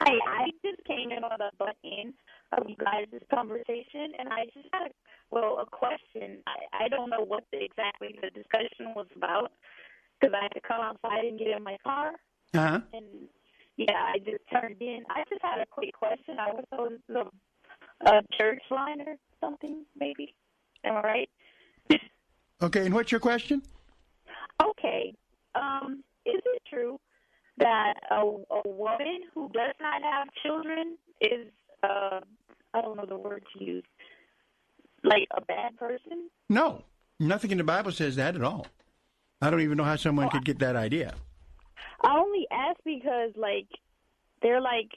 Hi, I just came in on the butt end of you guys' conversation, and I just had a, well, a question. I, I don't know what the, exactly the discussion was about, because I had to come outside and get in my car. Uh-huh. And, yeah, I just turned in. I just had a quick question. I was on the uh, church line or something, maybe. Am I right? Okay, and what's your question? Okay. Um, is it true that a, a woman who does not have children is, uh, I don't know the word to use, like a bad person? No. Nothing in the Bible says that at all. I don't even know how someone oh, could get that idea. I only ask because, like, they're like,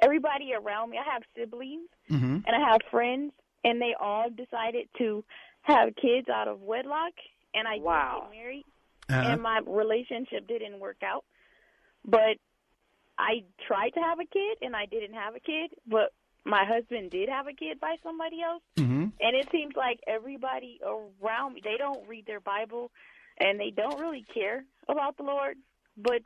everybody around me, I have siblings, mm-hmm. and I have friends, and they all decided to have kids out of wedlock, and I wow. didn't get married, uh-huh. and my relationship didn't work out. But I tried to have a kid, and I didn't have a kid, but my husband did have a kid by somebody else. Mm-hmm. And it seems like everybody around me, they don't read their Bible, and they don't really care about the Lord. But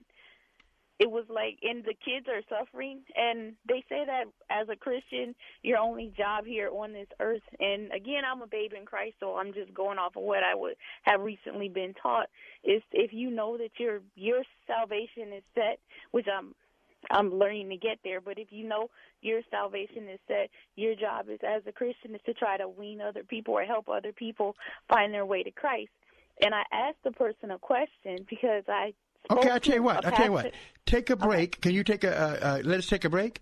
it was like, and the kids are suffering, and they say that as a Christian, your only job here on this earth. And again, I'm a babe in Christ, so I'm just going off of what I would have recently been taught is if you know that your your salvation is set, which I'm I'm learning to get there. But if you know your salvation is set, your job is as a Christian is to try to wean other people or help other people find their way to Christ. And I asked the person a question because I. Okay, I'll tell you what. I'll tell you what. Take a break. Okay. Can you take a, uh, uh, let us take a break?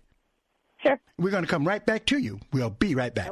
Sure. We're going to come right back to you. We'll be right back.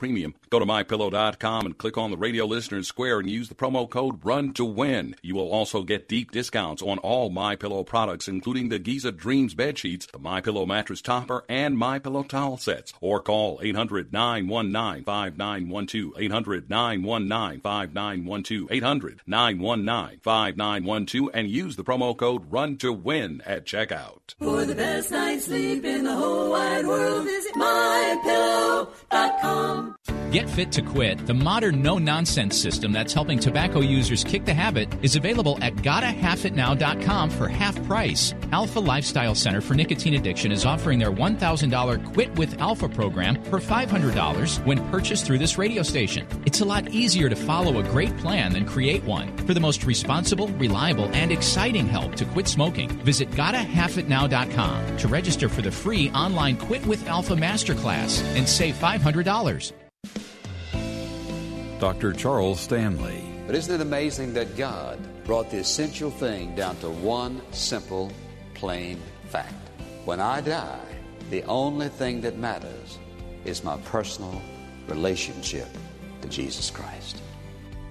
premium. Go to my pillow dot com and click on the radio listener square and use the promo code RUN to win. You will also get deep discounts on all MyPillow products, including the Giza Dreams bed sheets, the MyPillow mattress topper, and MyPillow towel sets. Or call eight hundred, nine one nine, five nine one two, eight hundred, nine one nine, five nine one two, eight hundred, nine one nine, five nine one two, and use the promo code RUN to win at checkout. For the best night's sleep in the whole wide world, visit my pillow dot com. Get Fit to Quit, the modern no-nonsense system that's helping tobacco users kick the habit, is available at gotta half it now dot com for half price. Alpha Lifestyle Center for Nicotine Addiction is offering their one thousand dollars Quit with Alpha program for five hundred dollars when purchased through this radio station. It's a lot easier to follow a great plan than create one. For the most responsible, reliable, and exciting help to quit smoking, visit gotta half it now dot com to register for the free online Quit with Alpha Masterclass and save five hundred dollars. Doctor Charles Stanley. But isn't it amazing that God brought the essential thing down to one simple, plain fact? When I die, the only thing that matters is my personal relationship to Jesus Christ.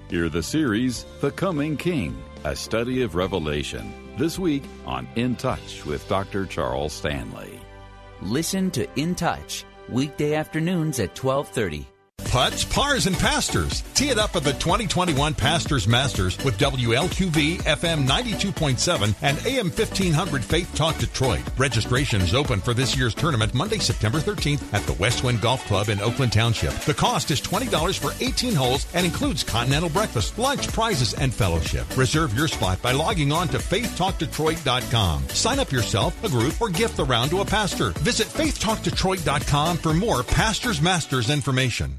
Hear the series, The Coming King, a study of Revelation, this week on In Touch with Doctor Charles Stanley. Listen to In Touch, weekday afternoons at twelve thirty. Putts, pars, and pastors. Tee it up at the twenty twenty-one Pastors Masters with W L Q V, F M ninety-two point seven, and A M fifteen hundred Faith Talk Detroit. Registration is open for this year's tournament Monday, September thirteenth at the Westwind Golf Club in Oakland Township. The cost is twenty dollars for eighteen holes and includes continental breakfast, lunch, prizes, and fellowship. Reserve your spot by logging on to faith talk detroit dot com. Sign up yourself, a group, or gift the round to a pastor. Visit faith talk detroit dot com for more Pastors Masters information.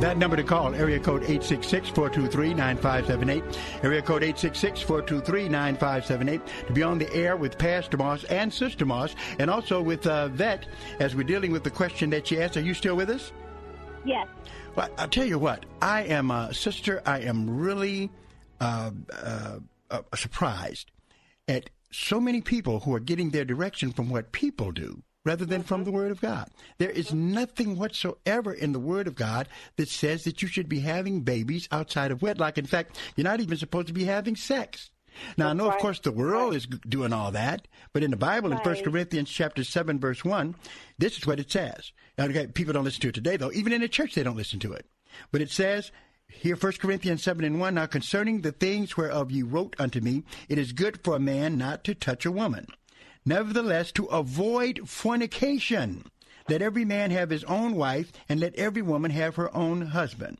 That number to call, area code eight six six, four two three, nine five seven eight, area code eight six six, four two three, nine five seven eight, to be on the air with Pastor Moss and Sister Moss, and also with uh, Vet, as we're dealing with the question that she asked. Are you still with us? Yes. Well, I'll tell you what, I am, uh, Sister, I am really uh, uh, uh, surprised at so many people who are getting their direction from what people do, rather than from the Word of God. There is nothing whatsoever in the Word of God that says that you should be having babies outside of wedlock. In fact, you're not even supposed to be having sex. Now, That's I know, right. of course, the world right. is doing all that, but in the Bible, right. in First Corinthians chapter seven, verse one, this is what it says. Now, okay, people don't listen to it today, though. Even in the church, they don't listen to it. But it says here, First Corinthians seven and one, now concerning the things whereof ye wrote unto me, it is good for a man not to touch a woman. Nevertheless, to avoid fornication, let every man have his own wife, and let every woman have her own husband.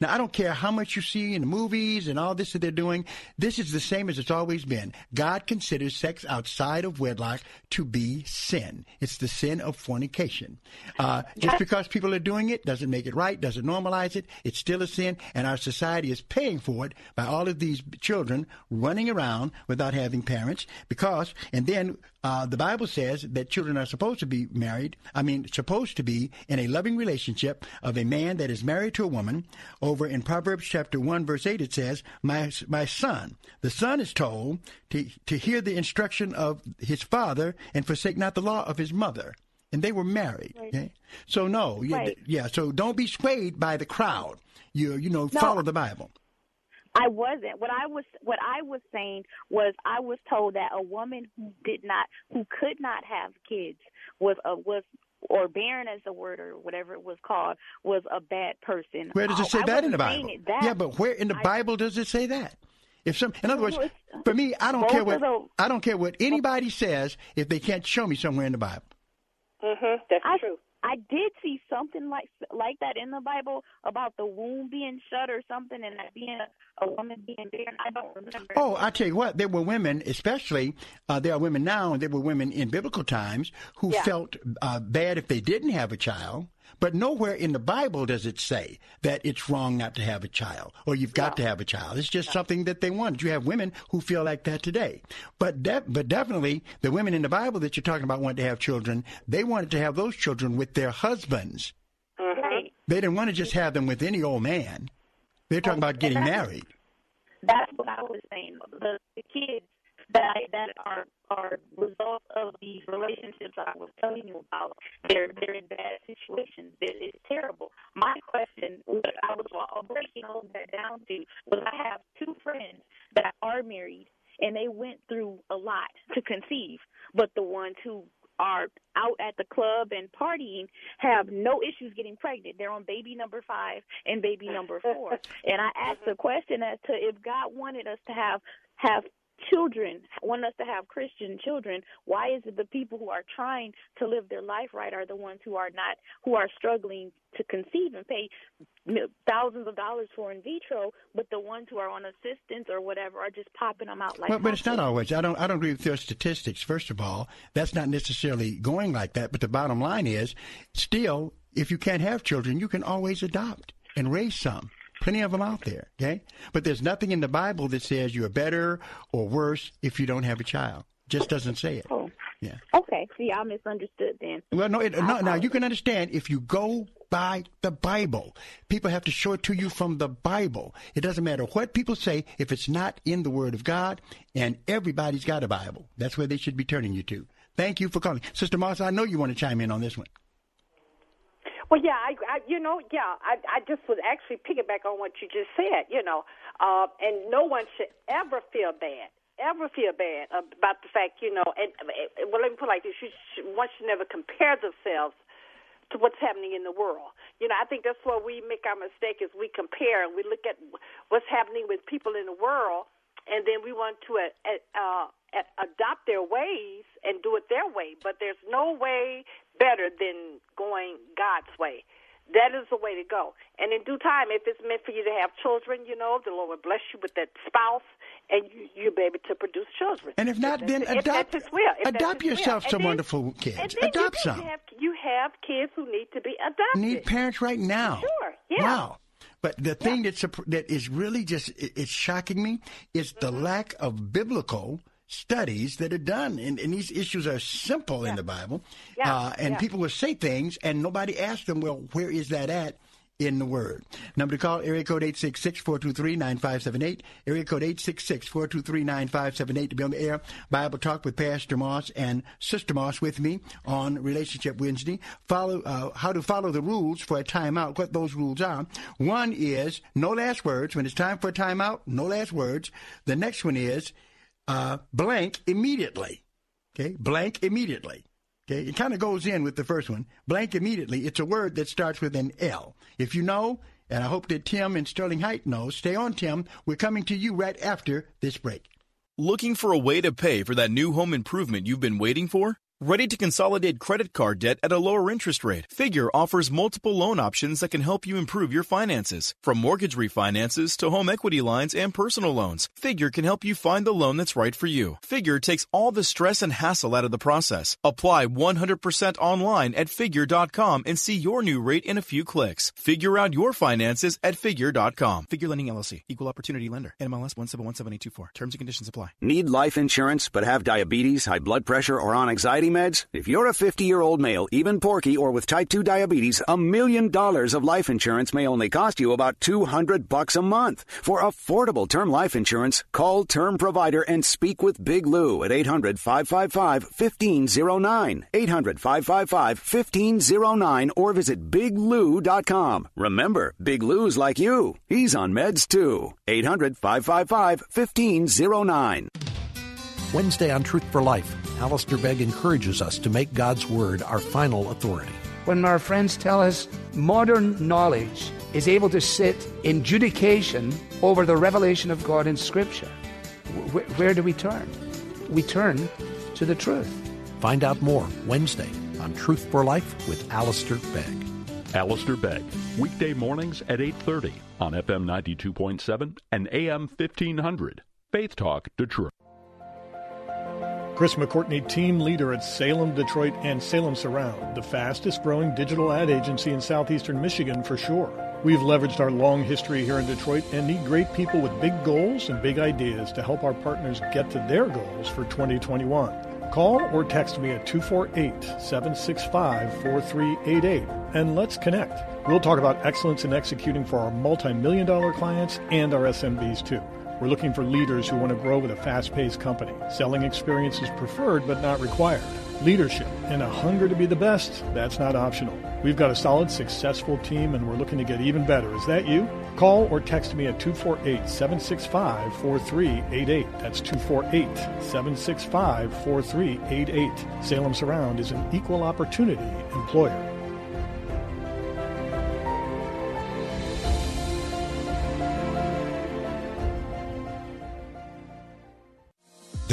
Now, I don't care how much you see in the movies and all this that they're doing. This is the same as it's always been. God considers sex outside of wedlock to be sin. It's the sin of fornication. Uh, just because people are doing it doesn't make it right, doesn't normalize it. It's still a sin, and our society is paying for it by all of these children running around without having parents because, and then... Uh, the Bible says that children are supposed to be married, I mean, supposed to be in a loving relationship of a man that is married to a woman. Over in Proverbs chapter one, verse eight, it says, my my son, the son is told to, to hear the instruction of his father and forsake not the law of his mother. And they were married. Right. Okay? So, no. Right. Yeah, yeah. So don't be swayed by the crowd. You, you know, no. follow the Bible. I wasn't. What I was what I was saying was I was told that a woman who did not, who could not have kids was a, was or barren as the word or whatever it was called, was a bad person. Where does it say I, that I in the Bible? That, yeah, but where in the I, Bible does it say that? If some, in other words, for me, I don't care what the, I don't care what anybody says if they can't show me somewhere in the Bible. Mm-hmm, that's I, true. I did see something like like that in the Bible about the womb being shut or something and that being a woman being barren. I don't remember. Oh, I tell you what, there were women, especially uh, there are women now, and there were women in biblical times who yeah. felt uh, bad if they didn't have a child. But nowhere in the Bible does it say that it's wrong not to have a child or you've got no. to have a child. It's just no. something that they wanted. You have women who feel like that today. But de- but definitely the women in the Bible that you're talking about wanted to have children. They wanted to have those children with their husbands. Mm-hmm. They didn't want to just have them with any old man. They're talking about getting married. That's what I was saying. The, the kids that that are are results of these relationships I was telling you about. They're they're in bad situations. It's terrible. My question, what I was breaking all that down to, was I have two friends that are married, and they went through a lot to conceive. But the ones who are out at the club and partying have no issues getting pregnant. They're on baby number five and baby number four. And I asked the question as to if God wanted us to have have. children, want us to have Christian children, why is it the people who are trying to live their life right are the ones who are not, who are struggling to conceive and pay thousands of dollars for in vitro, but the ones who are on assistance or whatever are just popping them out like well, but it's not always. I don't I don't agree with your statistics. First of all, that's not necessarily going like that, but the bottom line is still, if you can't have children, you can always adopt and raise some. Plenty of them out there, okay? But there's nothing in the Bible that says you're better or worse if you don't have a child. Just doesn't say it. Oh. Yeah. Okay. See, I misunderstood then. Well, no, it, no. Now you can understand if you go by the Bible. People have to show it to you from the Bible. It doesn't matter what people say if it's not in the Word of God. And everybody's got a Bible. That's where they should be turning you to. Thank you for calling, Sister Moss. I know you want to chime in on this one. Well, yeah, I, I, you know, yeah, I, I just was actually piggyback on what you just said, you know, uh, and no one should ever feel bad, ever feel bad about the fact, you know, and, and well, let me put it like this, you should, one should never compare themselves to what's happening in the world. You know, I think that's where we make our mistake is we compare and we look at what's happening with people in the world, and then we want to uh, uh, adopt their ways and do it their way, but there's no way better than going God's way. That is the way to go. And in due time, if it's meant for you to have children, you know, the Lord will bless you with that spouse, and you, you'll be able to produce children. And if not, if then if adopt, that's will, if adopt that's yourself will. some then, wonderful kids. And then adopt you some. Have, you have kids who need to be adopted. Need parents right now. Sure, yeah. Wow. But the thing yeah. that's, that is really just it's shocking me is mm-hmm. the lack of biblical studies that are done. And, and these issues are simple yeah. in the Bible. Yeah. Uh, and yeah. people will say things, and nobody asks them, well, where is that at in the Word? Number to call, area code eight six six, four two three, nine five seven eight, area code eight six six, four two three, nine five seven eight to be on the air. Bible Talk with Pastor Moss and Sister Moss with me on Relationship Wednesday. Follow uh, how to follow the rules for a timeout, what those rules are. One is no last words. When it's time for a timeout, no last words. The next one is Uh, blank immediately. Okay, blank immediately. Okay, it kind of goes in with the first one. Blank immediately. It's a word that starts with an L. If you know, and I hope that Tim in Sterling Heights knows, stay on, Tim. We're coming to you right after this break. Looking for a way to pay for that new home improvement you've been waiting for? Ready to consolidate credit card debt at a lower interest rate? Figure offers multiple loan options that can help you improve your finances. From mortgage refinances to home equity lines and personal loans, Figure can help you find the loan that's right for you. Figure takes all the stress and hassle out of the process. Apply one hundred percent online at figure dot com and see your new rate in a few clicks. Figure out your finances at figure dot com. Figure Lending L L C, Equal Opportunity Lender. N M L S one seven one seven eight two four. Terms and conditions apply. Need life insurance but have diabetes, high blood pressure, or on anxiety meds? If you're a fifty-year-old male, even porky, or with type two diabetes, a million dollars of life insurance may only cost you about two hundred bucks a month. For affordable term life insurance, call Term Provider and speak with Big Lou at eight hundred, five five five, one five zero nine, eight hundred, five five five, one five zero nine, or visit big lou dot com. Remember, Big Lou's like you. He's on meds too. eight hundred, five five five, one five zero nine. Wednesday on Truth For Life, Alistair Begg encourages us to make God's Word our final authority. When our friends tell us modern knowledge is able to sit in adjudication over the revelation of God in Scripture, wh- where do we turn? We turn to the truth. Find out more Wednesday on Truth For Life with Alistair Begg. Alistair Begg, weekday mornings at eight thirty on F M ninety-two point seven and A M fifteen hundred, Faith Talk Detroit. Chris McCourtney, team leader at Salem Detroit and Salem Surround, the fastest growing digital ad agency in southeastern Michigan for sure. We've leveraged our long history here in Detroit and need great people with big goals and big ideas to help our partners get to their goals for twenty twenty-one. Call or text me at two four eight, seven six five, four three eight eight and let's connect. We'll talk about excellence in executing for our multi-million dollar clients and our S M Bs too. We're looking for leaders who want to grow with a fast-paced company. Selling experience is preferred but not required. Leadership and a hunger to be the best, that's not optional. We've got a solid, successful team, and we're looking to get even better. Is that you? Call or text me at two four eight, seven six five, four three eight eight. That's two four eight, seven six five, four three eight eight. Salem Surround is an equal opportunity employer.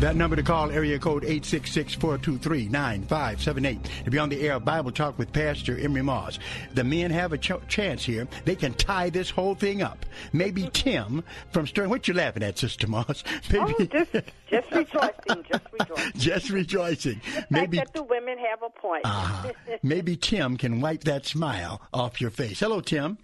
That number to call, area code eight six six, four two three, nine five seven eight. To be on the air, Bible Talk with Pastor Emory Moss. The men have a ch- chance here. They can tie this whole thing up. Maybe Tim from Stern. What you laughing at, Sister Moss? Maybe. Oh, just, just rejoicing. Just rejoicing. Just rejoicing. The Maybe fact that the women have a point. uh, maybe Tim can wipe that smile off your face. Hello, Tim.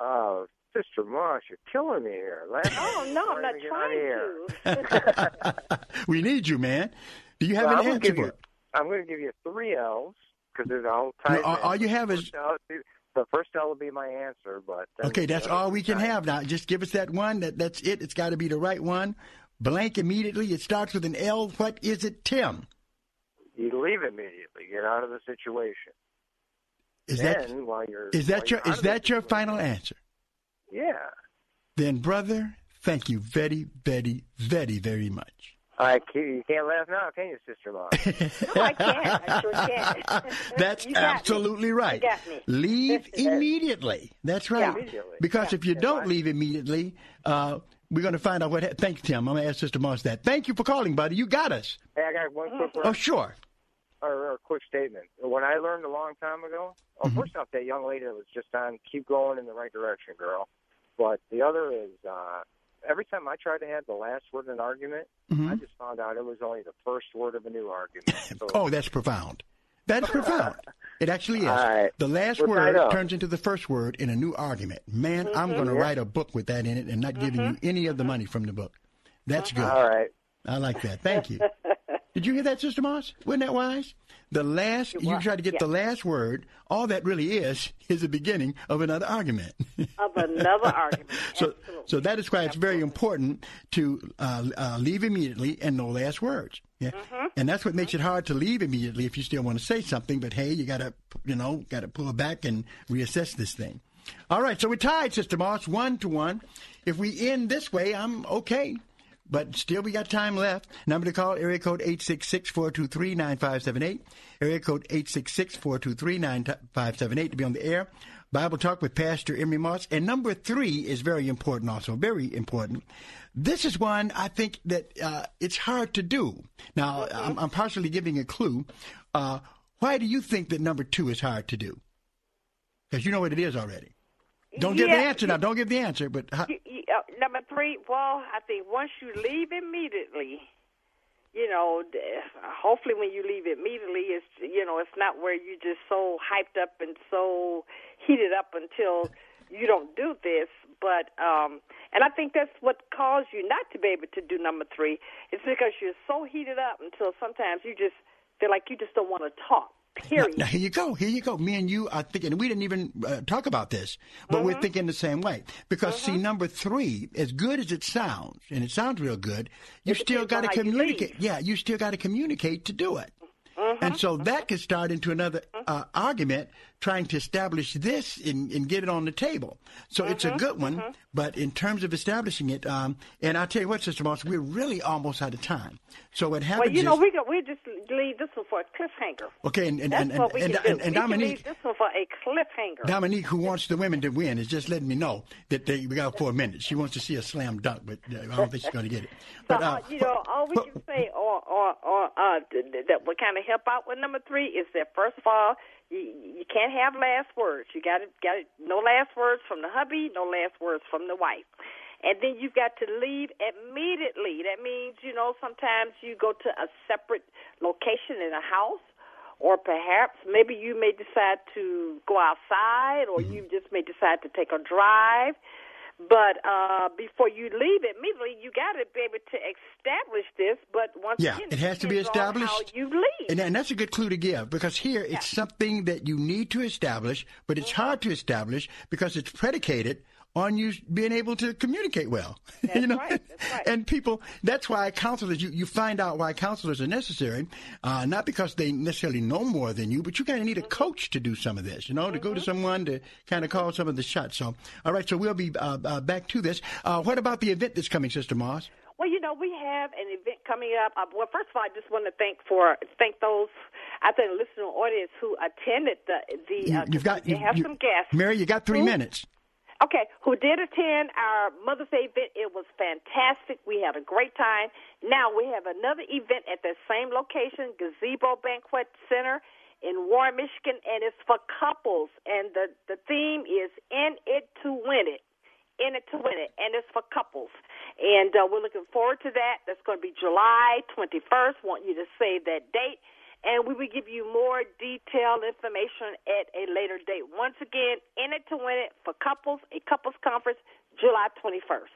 Oh, Sister Moss, you're killing me here. Last oh, no, I'm not trying to. We need you, man. Do you have well, an answer for it? I'm going to give you three L's. because it all ties in. All, all you have is... The first L will be my answer, but... Okay, that's all we can have now. Just give us that one. That, that's it. It's got to be the right one. Blank immediately. It starts with an L. What is it, Tim? You leave immediately. Get out of the situation. Is then, that, while you're, is that while your, is that your final answer? Yeah. Then, brother, thank you very, very, very, very much. I can't, you can't laugh now, can you, Sister Moss? No, I can't. I sure can't. That's absolutely me. right. Leave immediately. That's right. Yeah. Immediately. Because yeah. if you That's don't right. leave immediately, uh, we're going to find out what ha- Thanks, Tim. I'm going to ask Sister Moss that. Thank you for calling, buddy. You got us. Hey, I got one quick word. Oh, sure. Or, or a quick statement. When I learned a long time ago, oh, mm-hmm. first off, that young lady that was just on, keep going in the right direction, girl. But the other is... Uh, Every time I tried to have the last word in an argument, mm-hmm. I just found out it was only the first word of a new argument. So oh, that's profound. That's profound. It actually is. Right. The last We're word turns into the first word in a new argument. Man, mm-hmm. I'm going to yeah. write a book with that in it and not mm-hmm. giving you any of the money from the book. That's mm-hmm. good. All right. I like that. Thank you. Did you hear that, Sister Moss? Wasn't that wise? The last, you try to get yeah. the last word, all that really is, is the beginning of another argument. Of another argument. so, so that is why it's Absolutely. very important to uh, uh, leave immediately and no last words. Yeah? Mm-hmm. And that's what makes mm-hmm. it hard to leave immediately if you still want to say something. But, hey, you got to, you know, got to pull back and reassess this thing. All right. So we're tied, Sister Moss, one to one. If we end this way, I'm okay. But still, we got time left. Number to call, area code eight six six, four two three, nine five seven eight. Area code eight six six, four two three, nine five seven eight to be on the air. Bible Talk with Pastor Emory Moss. And number three is very important also, very important. This is one I think that uh, it's hard to do. Now, I'm, I'm partially giving a clue. Uh, why do you think that number two is hard to do? Because you know what it is already. Don't yeah. give the answer now. Don't give the answer. But how- uh, number three, well, I think once you leave immediately, you know, hopefully when you leave immediately, it's, you know, it's not where you just so hyped up and so heated up until you don't do this. But, um, and I think that's what caused you not to be able to do number three. It's because you're so heated up until sometimes you just feel like you just don't want to talk. Now, now, here you go. Here you go. Me and you are thinking, and we didn't even uh, talk about this, but mm-hmm. we're thinking the same way. Because, mm-hmm. see, number three, as good as it sounds, and it sounds real good, you it still got to communicate. Yeah, you still got to communicate to do it. Mm-hmm. And so mm-hmm. that could start into another uh, argument trying to establish this and, and get it on the table. So mm-hmm. it's a good one, mm-hmm. but in terms of establishing it, um, and I'll tell you what, Sister Moss, we're really almost out of time. So what happens Well, you know, is, we go, we just leave this one for a cliffhanger. Okay, and, and, That's and, and, what we and, can and, do. and we Dominique. We leave this one for a cliffhanger. Dominique, who wants the women to win, is just letting me know that they, we got four minutes. She wants to see a slam dunk, but I don't think she's going to get it. But, so, uh, you know, all we can say or, or, or uh, that would kind of help out with number three is that, first of all, You, you can't have last words. You got to, got to, no last words from the hubby, no last words from the wife. And then you've got to leave immediately. That means, you know, sometimes you go to a separate location in a house, or perhaps maybe you may decide to go outside, or you just may decide to take a drive. But uh, before you leave it immediately, you got to be able to establish this. But once yeah, again, it has to be established. How you leave, and, and that's a good clue to give, because here yeah. it's something that you need to establish, but it's mm-hmm. hard to establish because it's predicated on you being able to communicate well. That's you know? right. That's right. And people, that's why counselors, you, you find out why counselors are necessary, uh, not because they necessarily know more than you, but you kind of need a mm-hmm. coach to do some of this, you know, mm-hmm. to go to someone to kind of call some of the shots. So, all right, so we'll be uh, uh, back to this. Uh, what about the event that's coming, Sister Moss? Well, you know, we have an event coming up. Uh, well, first of all, I just want to thank for thank those, I think, listening audience who attended the, the uh, You've got, you, have you, some guests. Mary, you got three who, minutes. Okay, who did attend our Mother's Day event. It was fantastic. We had a great time. Now we have another event at that same location, Gazebo Banquet Center in Warren, Michigan, and it's for couples. And the, the theme is In It to Win It. In It to Win It, and it's for couples. And uh, we're looking forward to that. That's going to be July twenty-first. Want you to save that date. And we will give you more detailed information at a later date. Once again, In It to Win It for couples, a couples conference, July twenty-first.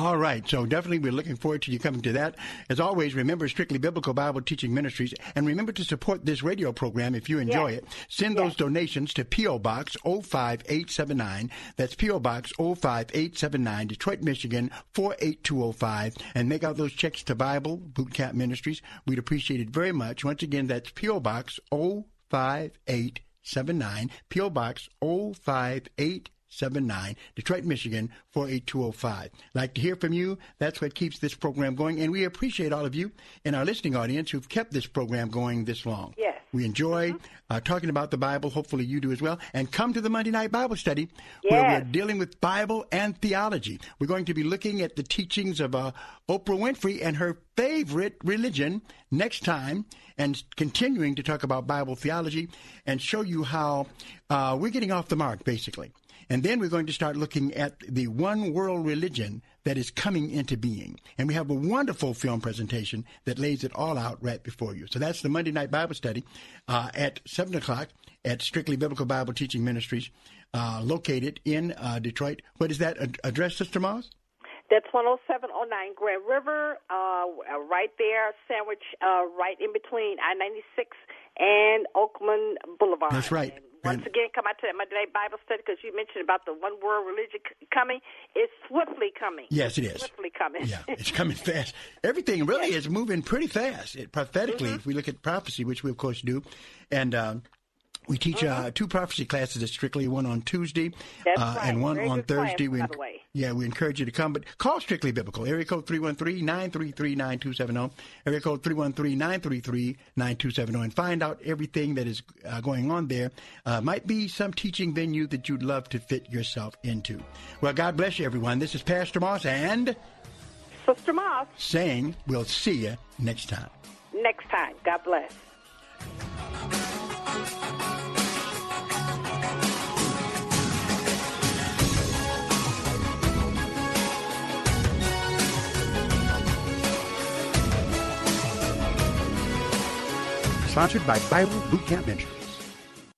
All right. So definitely we're looking forward to you coming to that. As always, remember Strictly Biblical Bible Teaching Ministries. And remember to support this radio program if you enjoy yes. it. Send yes. those donations to P O. Box oh five eight seven nine. That's P O. Box oh five eight seven nine, Detroit, Michigan, four eight two oh five. And make out those checks to Bible Boot Camp Ministries. We'd appreciate it very much. Once again, that's P O. Box oh five eight seven nine, P O. Box oh five eight seven nine, Detroit, Michigan, four eight two oh five. Like to hear from you. That's what keeps this program going. And we appreciate all of you in our listening audience who've kept this program going this long. Yes. We enjoy mm-hmm. uh, talking about the Bible. Hopefully you do as well. And come to the Monday night Bible study yes. where we're dealing with Bible and theology. We're going to be looking at the teachings of uh, Oprah Winfrey and her favorite religion next time, and continuing to talk about Bible theology and show you how uh, we're getting off the mark, basically. And then we're going to start looking at the one world religion that is coming into being. And we have a wonderful film presentation that lays it all out right before you. So that's the Monday Night Bible Study uh, at seven o'clock at Strictly Biblical Bible Teaching Ministries, uh, located in uh, Detroit. What is that ad- address, Sister Moss? That's one oh seven oh nine Grand River, uh, right there, sandwich uh, right in between I ninety-six and Oakland Boulevard. That's right. Once again, come out to that Monday night Bible study because you mentioned about the one world religion coming. It's swiftly coming. Yes, it is. It's swiftly coming. Yeah, it's coming fast. Everything really yes. is moving pretty fast. It, prophetically, mm-hmm. if we look at prophecy, which we, of course, do, and uh, we teach mm-hmm. uh, two prophecy classes at Strictly, one on Tuesday That's uh, right. and one Very on Thursday. Class, we, by the way. Yeah, we encourage you to come. But call Strictly Biblical, area code three one three, nine three three, nine two seven zero, area code three one three, nine three three, nine two seven zero, and find out everything that is uh, going on there. Uh, might be some teaching venue that you'd love to fit yourself into. Well, God bless you, everyone. This is Pastor Moss and Sister Moss saying we'll see you next time. Next time. God bless. Sponsored by Bible Boot Camp Ministries.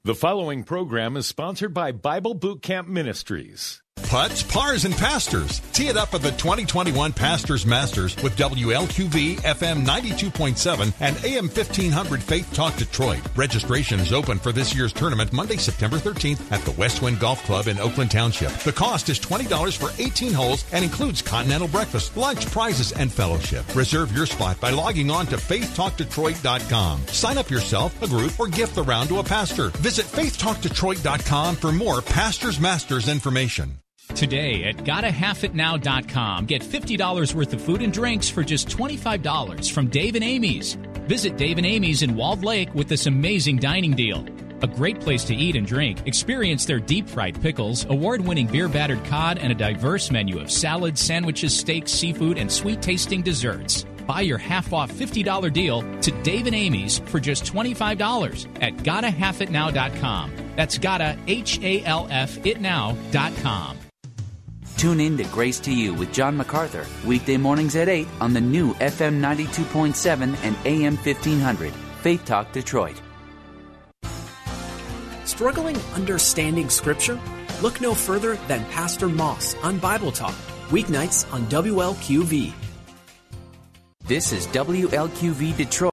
The following program is sponsored by Bible Boot Camp Ministries. Putts, pars, and pastors. Tee it up at the twenty twenty-one Pastors Masters with W L Q V, F M ninety-two point seven, and A M fifteen hundred Faith Talk Detroit. Registration is open for this year's tournament Monday, September thirteenth at the Westwind Golf Club in Oakland Township. The cost is twenty dollars for eighteen holes and includes continental breakfast, lunch, prizes, and fellowship. Reserve your spot by logging on to faith talk detroit dot com. Sign up yourself, a group, or gift the round to a pastor. Visit faith talk detroit dot com for more Pastors Masters information. Today at Gotta Half It Now dot com, get fifty dollars worth of food and drinks for just twenty-five dollars from Dave and Amy's. Visit Dave and Amy's in Walled Lake with this amazing dining deal. A great place to eat and drink. Experience their deep-fried pickles, award-winning beer-battered cod, and a diverse menu of salads, sandwiches, steaks, seafood, and sweet-tasting desserts. Buy your half-off fifty dollars deal to Dave and Amy's for just twenty-five dollars at Gotta Half It Now dot com. That's Gotta, H A L F It Now dot com. Tune in to Grace to You with John MacArthur, weekday mornings at eight on the new F M ninety-two point seven and A M fifteen hundred, Faith Talk Detroit. Struggling understanding Scripture? Look no further than Pastor Moss on Bible Talk, weeknights on W L Q V. This is W L Q V Detroit.